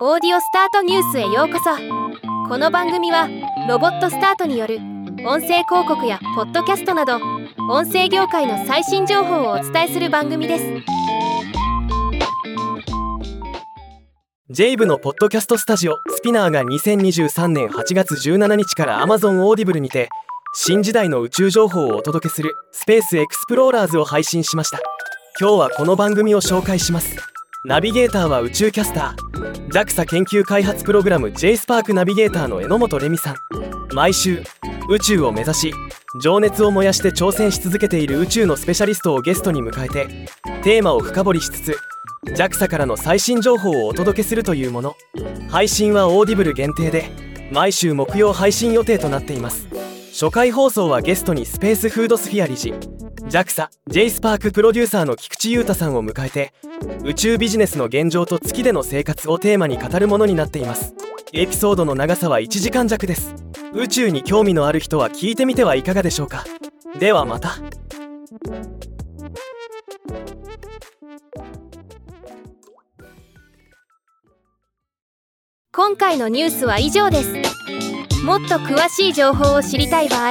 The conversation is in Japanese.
オーディオスタートニュースへようこそ。この番組はロボットスタートによる音声広告やポッドキャストなど音声業界の最新情報をお伝えする番組です。JAXAのポッドキャストスタジオスピナーが2023年8月17日から Amazon オーディブルにて新時代の宇宙情報をお届けするスペースエクスプローラーズを配信しました。今日はこの番組を紹介します。ナビゲーターは宇宙キャスター JAXA 研究開発プログラム J スパークナビゲーターの榎本玲美さん。毎週宇宙を目指し情熱を燃やして挑戦し続けている宇宙のスペシャリストをゲストに迎えてテーマを深掘りしつつ JAXA からの最新情報をお届けするというもの。配信はオーディブル限定で毎週木曜配信予定となっています。初回放送はゲストにスペースフードスフィア理事JAXA、J スパークプロデューサーの菊池雄太さんを迎えて宇宙ビジネスの現状と月での生活をテーマに語るものになっています。エピソードの長さは1時間弱です。宇宙に興味のある人は聞いてみてはいかがでしょうか。ではまた。今回のニュースは以上です。もっと詳しい情報を知りたい場合